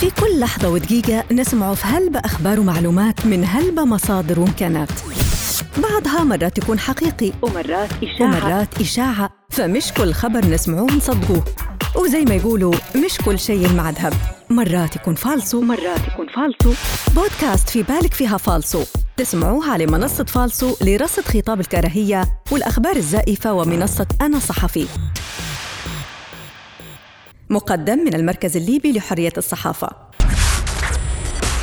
في كل لحظة ودقيقة نسمع في هلبة أخبار ومعلومات من هلبة مصادر ومكانات، بعضها مرات يكون حقيقي ومرات إشاعة، فمش كل خبر نسمعوه نصدقوه، وزي ما يقولوا مش كل شيء المعذب، مرات يكون فالسو. بودكاست في بالك فيها فالسو تسمعوها على منصة فالسو لرصد خطاب الكراهية والأخبار الزائفة ومنصة أنا صحفي. مقدم من المركز الليبي لحرية الصحافة.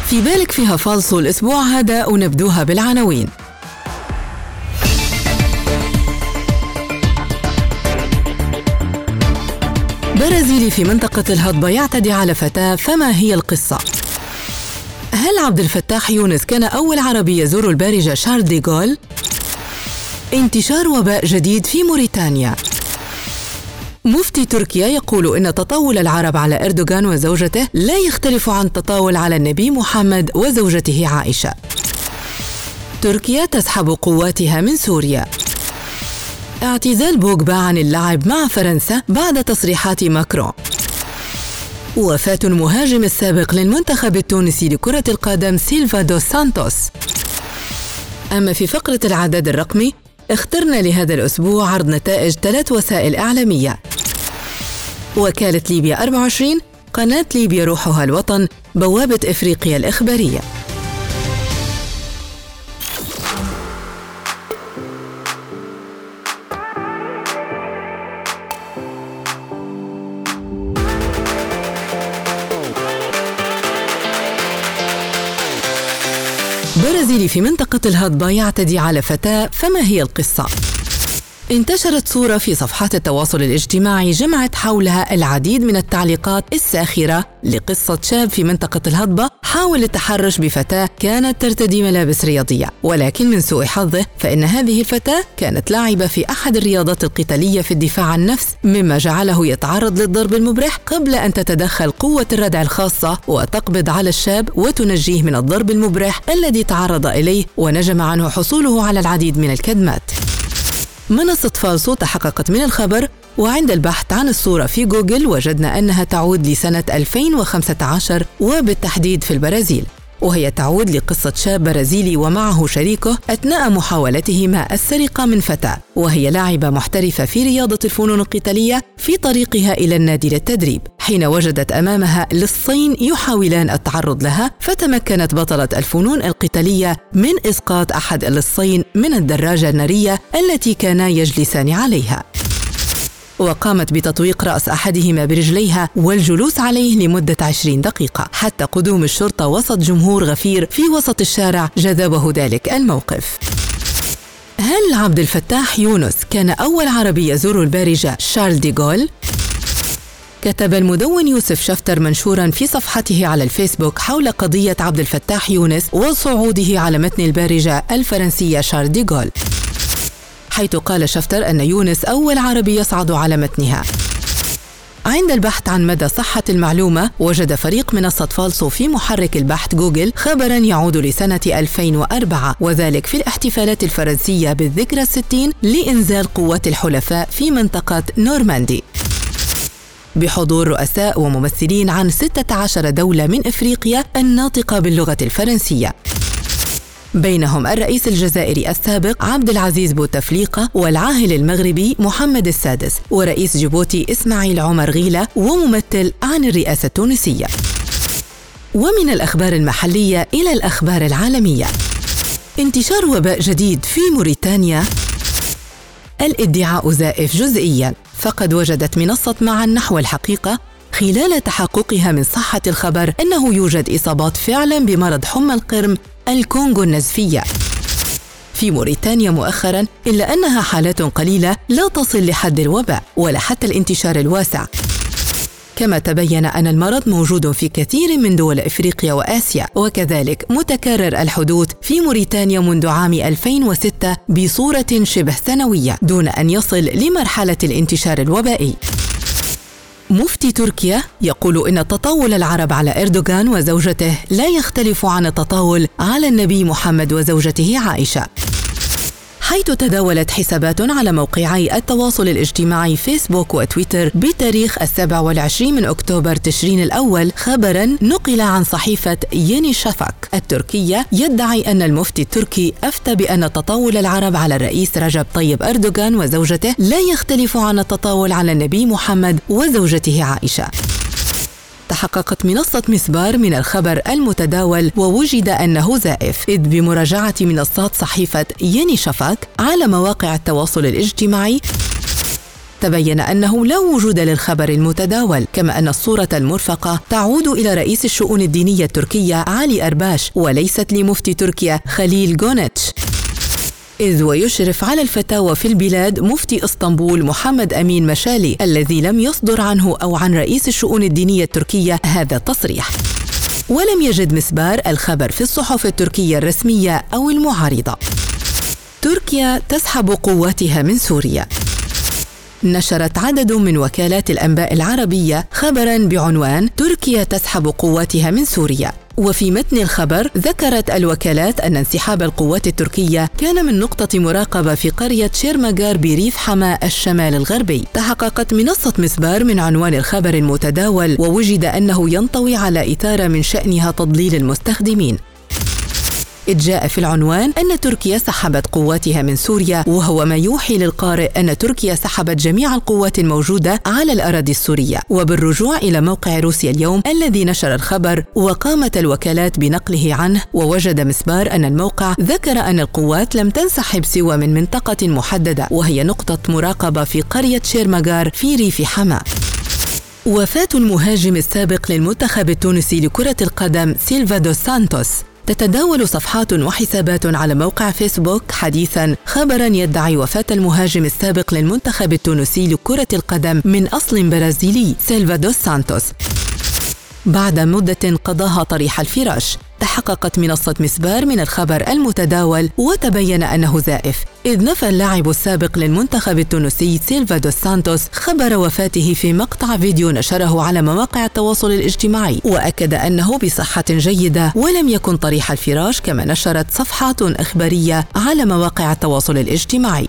في بالك فيها فالسو الأسبوع هذا، ونبدوها بالعناوين. برازيلي في منطقة الهضبة يعتدي على فتاة، فما هي القصة؟ هل عبد الفتاح يونس كان أول عربي يزور البارجة شارل ديغول؟ انتشار وباء جديد في موريتانيا. مفتي تركيا يقول إن تطاول العرب على أردوغان وزوجته لا يختلف عن تطاول على النبي محمد وزوجته عائشة. تركيا تسحب قواتها من سوريا. اعتزال بوغبا عن اللعب مع فرنسا بعد تصريحات ماكرون. وفاة المهاجم السابق للمنتخب التونسي لكرة القدم سيلفا دوس سانتوس. أما في فقرة العداد الرقمي، اخترنا لهذا الأسبوع عرض نتائج 3 وسائل إعلامية: وكالة ليبيا 24، قناة ليبيا روحها الوطن، بوابة إفريقيا الإخبارية. برازيلي في منطقة الهضبة يعتدي على فتاة، فما هي القصة؟ انتشرت صورة في صفحات التواصل الاجتماعي جمعت حولها العديد من التعليقات الساخرة لقصة شاب في منطقة الهضبة حاول التحرش بفتاة كانت ترتدي ملابس رياضية، ولكن من سوء حظه فإن هذه الفتاة كانت لاعبة في أحد الرياضات القتالية في الدفاع عن النفس، مما جعله يتعرض للضرب المبرح قبل أن تتدخل قوة الردع الخاصة وتقبض على الشاب وتنجيه من الضرب المبرح الذي تعرض إليه، ونجم عنه حصوله على العديد من الكدمات. منصة فالسو تحققت من الخبر، وعند البحث عن الصورة في جوجل وجدنا أنها تعود لسنة 2015 وبالتحديد في البرازيل، وهي تعود لقصة شاب برازيلي ومعه شريكه أثناء محاولتهما السرقة من فتاة، وهي لاعبة محترفة في رياضة الفنون القتالية، في طريقها إلى النادي للتدريب حين وجدت أمامها لصين يحاولان التعرض لها، فتمكنت بطلة الفنون القتالية من إسقاط أحد اللصين من الدراجة النارية التي كانا يجلسان عليها، وقامت بتطويق رأس أحدهما برجليها والجلوس عليه لمدة 20 دقيقة حتى قدوم الشرطة وسط جمهور غفير في وسط الشارع جذبه ذلك الموقف. هل عبد الفتاح يونس كان أول عربي يزور البارجة شارل ديغول؟ كتب المدون يوسف شفتر منشوراً في صفحته على الفيسبوك حول قضية عبد الفتاح يونس وصعوده على متن البارجة الفرنسية شارل ديغول، حيث قال شفتر أن يونس أول عربي يصعد على متنها. عند البحث عن مدى صحة المعلومة، وجد فريق منصة فالسو في محرك البحث جوجل خبراً يعود لسنة 2004، وذلك في الاحتفالات الفرنسية بالذكرى 60 لإنزال قوات الحلفاء في منطقة نورماندي، بحضور رؤساء وممثلين عن 16 دولة من إفريقيا الناطقة باللغة الفرنسية، بينهم الرئيس الجزائري السابق عبد العزيز بوتفليقة، والعاهل المغربي محمد السادس، ورئيس جيبوتي إسماعيل عمر غيلة، وممثل عن الرئاسة التونسية. ومن الأخبار المحلية إلى الأخبار العالمية: انتشار وباء جديد في موريتانيا، الادعاء زائف جزئياً، فقد وجدت منصة معاً نحو الحقيقة خلال تحققها من صحة الخبر أنه يوجد إصابات فعلاً بمرض حمى القرم الكونغو النزفية في موريتانيا مؤخراً، إلا أنها حالات قليلة لا تصل لحد الوباء ولا حتى الانتشار الواسع، كما تبين أن المرض موجود في كثير من دول إفريقيا وآسيا، وكذلك متكرر الحدوث في موريتانيا منذ عام 2006 بصورة شبه سنوية دون أن يصل لمرحلة الانتشار الوبائي. مفتي تركيا يقول إن تطاول العرب على أردوغان وزوجته لا يختلف عن التطاول على النبي محمد وزوجته عائشة، حيث تداولت حسابات على موقعي التواصل الاجتماعي فيسبوك وتويتر بتاريخ 27 من أكتوبر تشرين الأول خبراً نقل عن صحيفة يني شافاك التركية يدعي أن المفتي التركي أفتى بأن تطاول العرب على الرئيس رجب طيب أردوغان وزوجته لا يختلف عن التطاول على النبي محمد وزوجته عائشة. تحققت منصة مسبار من الخبر المتداول ووجد أنه زائف، إذ بمراجعة منصات صحيفة يني شافاك على مواقع التواصل الاجتماعي تبين أنه لا وجود للخبر المتداول، كما أن الصورة المرفقة تعود إلى رئيس الشؤون الدينية التركية علي أرباش وليست لمفتي تركيا خليل جونتش. إذ ويشرف على الفتاوى في البلاد مفتي اسطنبول محمد أمين مشالي الذي لم يصدر عنه أو عن رئيس الشؤون الدينية التركية هذا التصريح. ولم يجد مسبار الخبر في الصحف التركية الرسمية أو المعارضة. تركيا تسحب قواتها من سوريا. نشرت عدد من وكالات الأنباء العربية خبراً بعنوان تركيا تسحب قواتها من سوريا، وفي متن الخبر ذكرت الوكالات أن انسحاب القوات التركية كان من نقطة مراقبة في قرية شيرماغار بريف حماة الشمال الغربي. تحققت منصة مسبار من عنوان الخبر المتداول ووجد أنه ينطوي على إثارة من شأنها تضليل المستخدمين، إذ جاء في العنوان أن تركيا سحبت قواتها من سوريا، وهو ما يوحي للقارئ أن تركيا سحبت جميع القوات الموجودة على الأراضي السورية. وبالرجوع إلى موقع روسيا اليوم الذي نشر الخبر وقامت الوكالات بنقله عنه، ووجد مسبار أن الموقع ذكر أن القوات لم تنسحب سوى من منطقة محددة وهي نقطة مراقبة في قرية شيرماغار في ريف حما. وفاة المهاجم السابق للمنتخب التونسي لكرة القدم سيلفا دوس سانتوس. تتداول صفحات وحسابات على موقع فيسبوك حديثاً خبراً يدعي وفاة المهاجم السابق للمنتخب التونسي لكرة القدم من أصل برازيلي سيلفا دوس سانتوس بعد مدة قضاها طريح الفراش. تحققت منصة مسبار من الخبر المتداول وتبين أنه زائف، إذ نفى اللاعب السابق للمنتخب التونسي سيلفا دوس سانتوس خبر وفاته في مقطع فيديو نشره على مواقع التواصل الاجتماعي، وأكد أنه بصحة جيدة ولم يكن طريح الفراش كما نشرت صفحات إخبارية على مواقع التواصل الاجتماعي.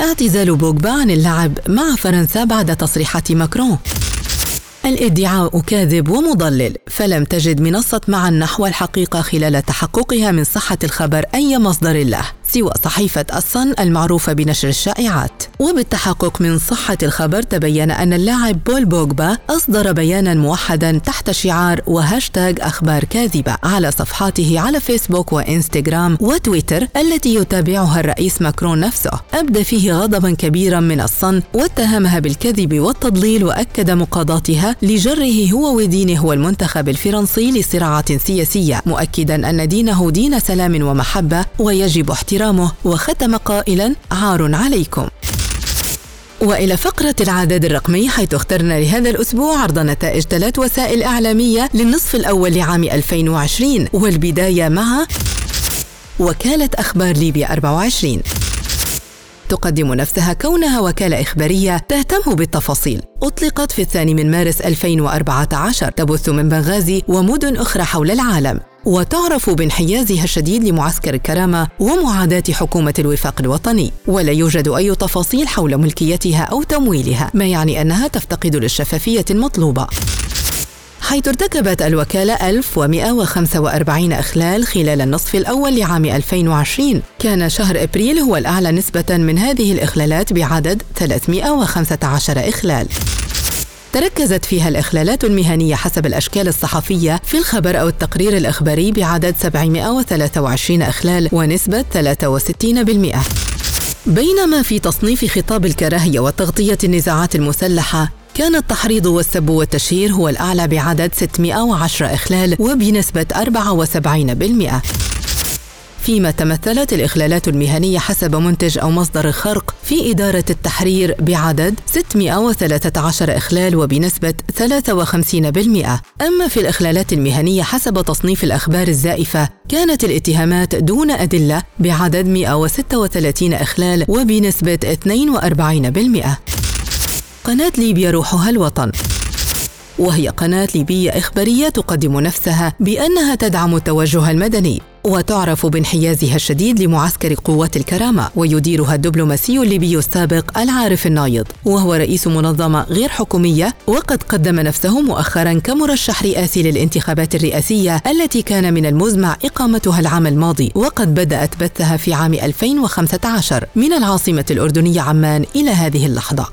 اعتزال بوغبا عن اللعب مع فرنسا بعد تصريحات ماكرون. الادعاء كاذب ومضلل، فلم تجد منصة معاً نحو الحقيقة خلال تحققها من صحة الخبر أي مصدر له سوى صحيفة الصن المعروفة بنشر الشائعات. وبالتحقق من صحة الخبر تبين أن اللاعب بول بوغبا أصدر بياناً موحداً تحت شعار وهاشتاغ أخبار كاذبة على صفحاته على فيسبوك وإنستغرام وتويتر التي يتابعها الرئيس ماكرون نفسه، أبدى فيه غضباً كبيراً من الصن واتهمها بالكذب والتضليل، وأكد مقاضاتها لجره هو ودينه والمنتخب الفرنسي لصراعات سياسية، مؤكداً أن دينه دين سلام ومحبة ويجب احترامه، وختم قائلاً عار عليكم. وإلى فقرة العداد الرقمي، حيث اخترنا لهذا الأسبوع عرض نتائج 3 وسائل إعلامية للنصف الأول لعام 2020، والبداية مع وكالة أخبار ليبيا 24. تقدم نفسها كونها وكالة إخبارية تهتم بالتفاصيل. أطلقت في 2 مارس 2014، تبث من بنغازي ومدن أخرى حول العالم، وتعرف بانحيازها الشديد لمعسكر الكرامة ومعاداة حكومة الوفاق الوطني، ولا يوجد أي تفاصيل حول ملكيتها أو تمويلها، ما يعني أنها تفتقد للشفافية المطلوبة. حيث ارتكبت الوكالة 1145 إخلال خلال النصف الأول لعام 2020. كان شهر أبريل هو الأعلى نسبة من هذه الإخلالات بعدد 315 إخلال. تركزت فيها الإخلالات المهنية حسب الأشكال الصحفية في الخبر أو التقرير الإخباري بعدد 723 إخلال ونسبة 63%. بينما في تصنيف خطاب الكراهية وتغطية النزاعات المسلحة كان التحريض والسب والتشهير هو الأعلى بعدد 610 إخلال وبنسبة 74%. فيما تمثلت الإخلالات المهنية حسب منتج أو مصدر الخرق في إدارة التحرير بعدد 613 إخلال وبنسبة 53%. أما في الإخلالات المهنية حسب تصنيف الأخبار الزائفة كانت الاتهامات دون أدلة بعدد 136 إخلال وبنسبة 42%. قناة ليبيا روحها الوطن، وهي قناة ليبية إخبارية تقدم نفسها بأنها تدعم التوجه المدني، وتعرف بانحيازها الشديد لمعسكر قوات الكرامة، ويديرها الدبلوماسي الليبي السابق العارف النايض، وهو رئيس منظمة غير حكومية، وقد قدم نفسه مؤخرا كمرشح رئاسي للانتخابات الرئاسية التي كان من المزمع إقامتها العام الماضي، وقد بدأت بثها في عام 2015 من العاصمة الأردنية عمان إلى هذه اللحظة،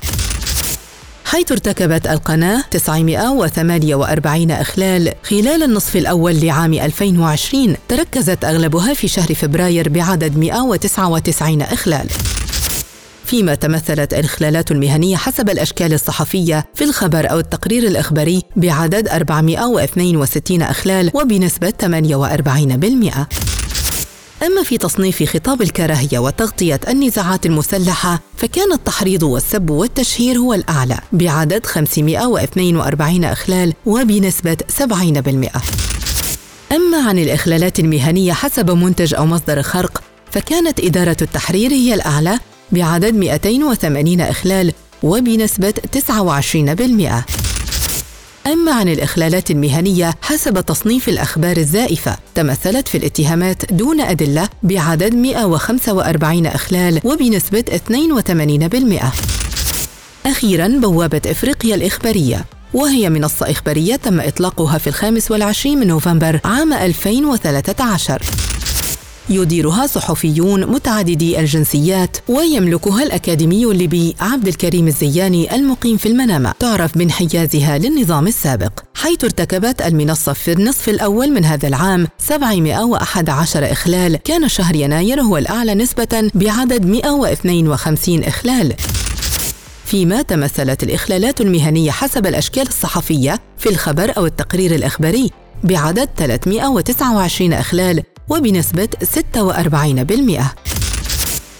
حيث ارتكبت القناة 948 إخلال خلال النصف الأول لعام 2020، تركزت أغلبها في شهر فبراير بعدد 199 إخلال. فيما تمثلت الإخلالات المهنية حسب الأشكال الصحفية في الخبر أو التقرير الإخباري بعدد 462 إخلال وبنسبة 48%. أما في تصنيف خطاب الكراهية وتغطية النزاعات المسلحة، فكان التحريض والسب والتشهير هو الأعلى بعدد 542 إخلال وبنسبة 70%. أما عن الإخلالات المهنية حسب منتج أو مصدر خرق، فكانت إدارة التحرير هي الأعلى بعدد 280 إخلال وبنسبة 29%. أما عن الإخلالات المهنية حسب تصنيف الأخبار الزائفة، تمثلت في الاتهامات دون أدلة بعدد 145 إخلال وبنسبة 82%. أخيراً بوابة إفريقيا الإخبارية، وهي منصة إخبارية تم إطلاقها في 25 من نوفمبر عام 2013، يديرها صحفيون متعددي الجنسيات، ويملكها الأكاديمي الليبي عبد الكريم الزياني المقيم في المنامة، تعرف بانحيازها للنظام السابق، حيث ارتكبت المنصة في النصف الأول من هذا العام 711 إخلال، كان شهر يناير هو الأعلى نسبة بعدد 152 إخلال. فيما تمثلت الإخلالات المهنية حسب الأشكال الصحفية في الخبر أو التقرير الإخباري بعدد 329 إخلال وبنسبة 46%.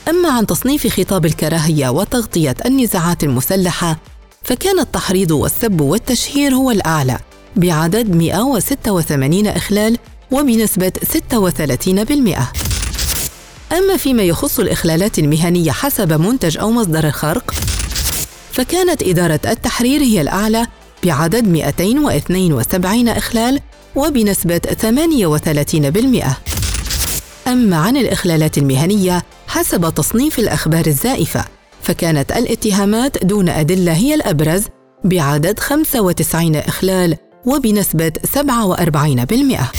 أما عن تصنيف خطاب الكراهية وتغطية النزاعات المسلحة، فكان التحريض والسب والتشهير هو الأعلى بعدد 186 إخلال وبنسبة 36%. أما فيما يخص الإخلالات المهنية حسب منتج أو مصدر خرق، فكانت إدارة التحرير هي الأعلى بعدد 272 إخلال وبنسبة 38%. أما عن الإخلالات المهنية حسب تصنيف الأخبار الزائفة، فكانت الاتهامات دون أدلة هي الأبرز بعدد 95 إخلال وبنسبة 47%.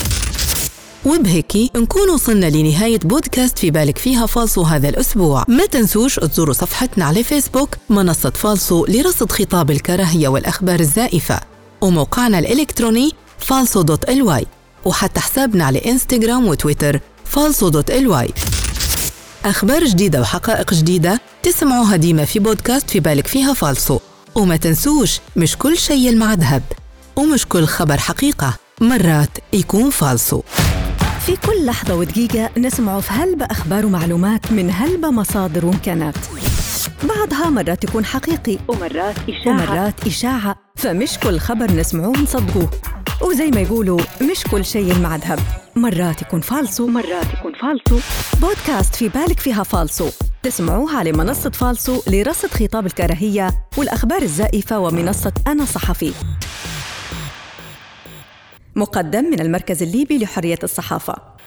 وبهيكي نكون وصلنا لنهاية بودكاست في بالك فيها فالسو هذا الأسبوع. ما تنسوش تزوروا صفحتنا على فيسبوك منصة فالسو لرصد خطاب الكراهية والأخبار الزائفة، وموقعنا الإلكتروني falso.ly، وحتى حسابنا على إنستغرام وتويتر falso.ly. أخبار جديدة وحقائق جديدة تسمعوها ديما في بودكاست في بالك فيها فالسو. وما تنسوش، مش كل شيء المع ذهب ومش كل خبر حقيقة، مرات يكون فالسو. في كل لحظة ودقيقة نسمع في هلبة أخبار ومعلومات من هلبة مصادر ومكانات، بعضها مرات يكون حقيقي ومرات إشاعة، فمش كل خبر نسمعوه نصدقوه، وزي ما يقولوا مش كل شيء المعذب، مرات يكون فالسو. بودكاست في بالك فيها فالسو تسمعوها على منصة فالسو لرصد خطاب الكراهية والأخبار الزائفة، ومنصة أنا صحفي، مقدم من المركز الليبي لحرية الصحافة.